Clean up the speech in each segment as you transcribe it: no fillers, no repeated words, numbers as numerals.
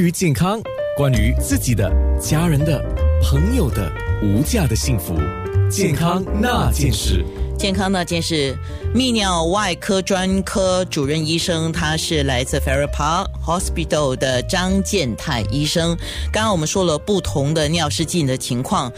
于健康，关于自己的、家人的、朋友的无价的幸福，健康那件事。健康那件事，泌尿外科专科主任医生，他是来自 f h a r a Park Hospital 的张建泰医生。刚刚我们说了不同的尿失禁的情况，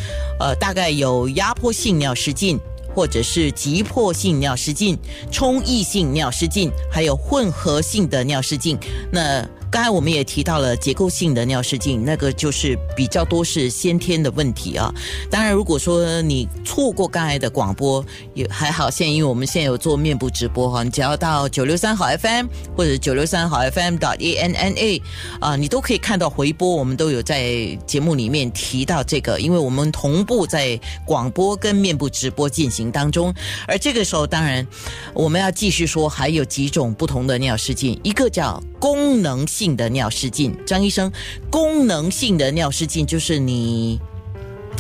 大概有压迫性尿失禁，或者是急迫性尿失禁、冲溢性尿失禁，还有混合性的尿失禁。那刚才我们也提到了结构性的尿失禁，那个就是比较多是先天的问题啊。当然如果说你错过刚才的广播也还好，现在因为我们现在有做面部直播哈，你只要到963好 FM 或者963好 FM.ANNA 你都可以看到回播，我们都有在节目里面提到这个，因为我们同步在广播跟面部直播进行当中。而这个时候当然我们要继续说还有几种不同的尿失禁，一个叫功能性的尿失禁。张医生，功能性的尿失禁就是你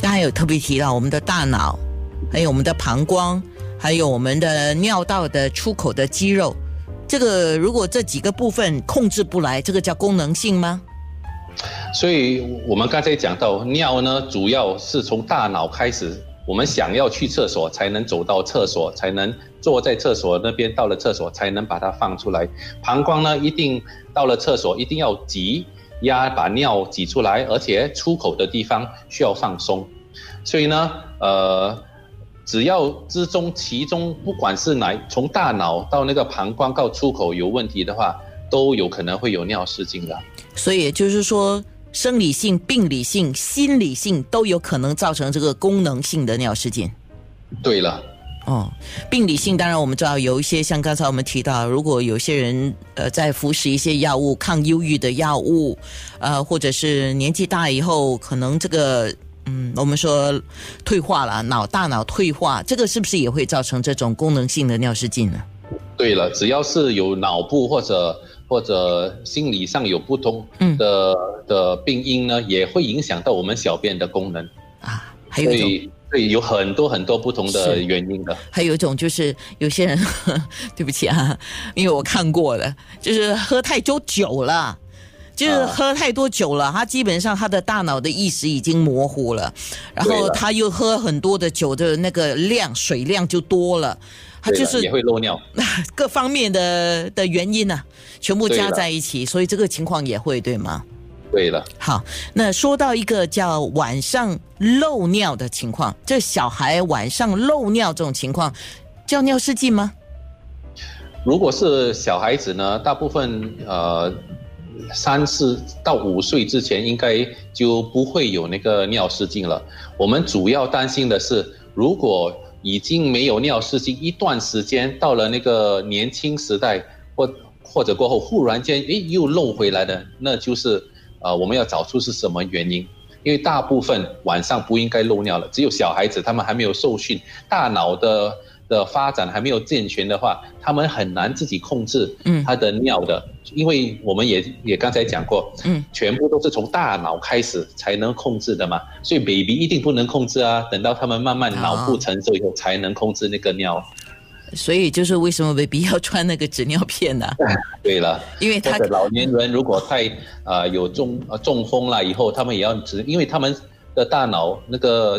刚才有特别提到我们的大脑，还有我们的膀胱，还有我们的尿道的出口的肌肉，这个如果这几个部分控制不来，这个叫功能性吗？所以我们刚才讲到尿呢，主要是从大脑开始，我们想要去厕所才能走到厕所，才能坐在厕所那边，到了厕所才能把它放出来。膀胱呢，一定到了厕所一定要挤压把尿挤出来，而且出口的地方需要放松。所以呢只要之中其中不管是哪，从大脑到那个膀胱到出口有问题的话，都有可能会有尿失禁的。所以也就是说生理性、病理性、心理性都有可能造成这个功能性的尿失禁。对了。病理性当然我们知道有一些，像刚才我们提到，如果有些人在服食一些药物，抗忧郁的药物，或者是年纪大以后可能这个我们说退化了，大脑退化，这个是不是也会造成这种功能性的尿失禁呢？对了，只要是有脑部或者心理上有不同的病因呢，也会影响到我们小便的功能啊。还有一种，对，有很多不同的原因的。还有一种就是有些人对不起啊，因为我看过了，就是喝太多酒了，就是喝太多酒了，他基本上他的大脑的意识已经模糊了，然后他又喝很多的酒的那个量，水量就多了，他就是也会漏尿，各方面的原因啊，全部加在一起，所以这个情况也会，对吗？对了。好，那说到一个叫晚上漏尿的情况，这小孩晚上漏尿这种情况叫尿失禁吗？如果是小孩子呢，大部分3到5岁之前应该就不会有那个尿失禁了。我们主要担心的是，如果已经没有尿失禁一段时间，到了那个年轻时代或者过后忽然间又漏回来的，那就是我们要找出是什么原因，因为大部分晚上不应该漏尿了，只有小孩子他们还没有受训，大脑的发展还没有健全的话，他们很难自己控制他的尿的，因为我们也刚才讲过，全部都是从大脑开始才能控制的嘛，所以 baby 一定不能控制啊，等到他们慢慢脑部成熟以后才能控制那个尿。所以就是为什么 baby 要穿那个纸尿片呢？对了，因为他老年人如果太有中风了以后，他们也要，因为他们的大脑那个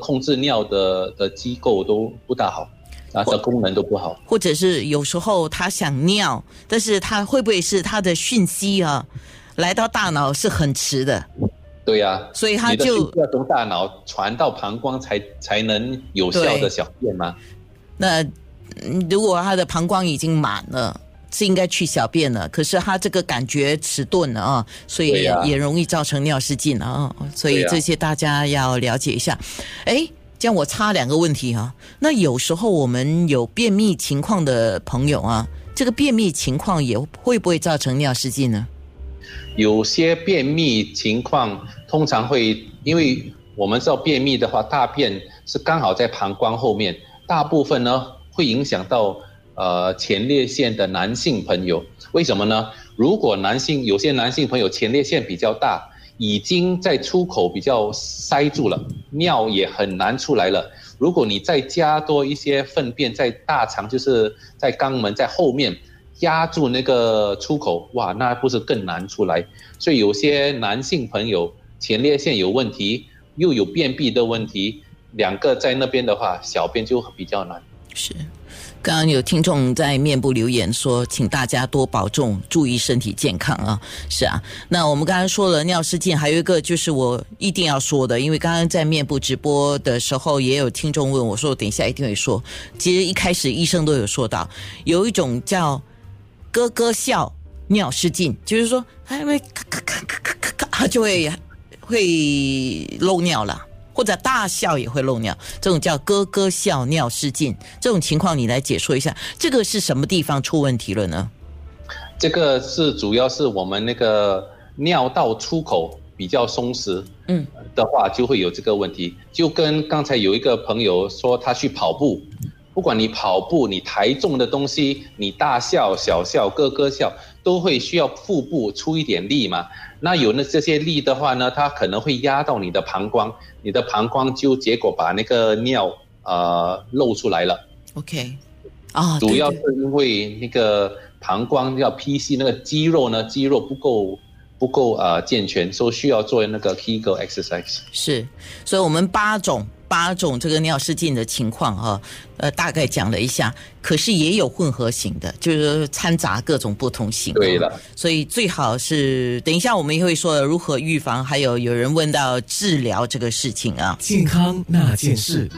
控制尿的机构都不大好，啊，的功能都不好，或者是有时候他想尿，但是他会不会是他的讯息啊，来到大脑是很迟的。对呀，所以他就要从大脑传到膀胱才能有效的小便吗？那如果他的膀胱已经满了，是应该去小便了，可是他这个感觉迟钝了啊，所以也容易造成尿失禁啊，所以这些大家要了解一下。这样我插2个问题啊。那有时候我们有便秘情况的朋友啊，这个便秘情况也会不会造成尿失禁呢？有些便秘情况通常会，因为我们知道便秘的话，大便是刚好在膀胱后面，大部分呢会影响到前列腺的男性朋友。为什么呢？如果有些男性朋友前列腺比较大，已经在出口比较塞住了，尿也很难出来了，如果你再加多一些粪便在大肠，就是在肛门在后面，压住那个出口，哇，那不是更难出来。所以有些男性朋友前列腺有问题，又有便秘的问题，两个在那边的话，小便就比较难。是，刚刚有听众在面部留言说，请大家多保重，注意身体健康啊。是啊，那我们刚刚说了尿失禁，还有一个就是我一定要说的，因为刚刚在面部直播的时候也有听众问我说，等一下一定会说。其实一开始医生都有说到，有一种叫咯咯笑尿失禁，就是说哎，咔咔咔咔咔咔，它就会漏尿了。或者大笑也会漏尿，这种叫咯咯笑尿失禁。这种情况你来解说一下，这个是什么地方出问题了呢？这个是主要是我们那个尿道出口比较松弛，的话就会有这个问题。就跟刚才有一个朋友说，他去跑步，不管你跑步，你抬重的东西，你大笑、小笑、咯咯笑，都会需要腹部出一点力嘛。那有那这些力的话呢，它可能会压到你的膀胱，你的膀胱就结果把那个尿漏出来了。OK， 啊，主要是因为那个膀胱要 PC 那个肌肉呢，肌肉不够健全，所以需要做那个 Kegel exercise。是，所以我们八种这个尿失禁的情况啊，大概讲了一下，可是也有混合型的，就是掺杂各种不同型。对了，所以最好是等一下我们也会说如何预防，还有人问到治疗这个事情啊。健康那件事。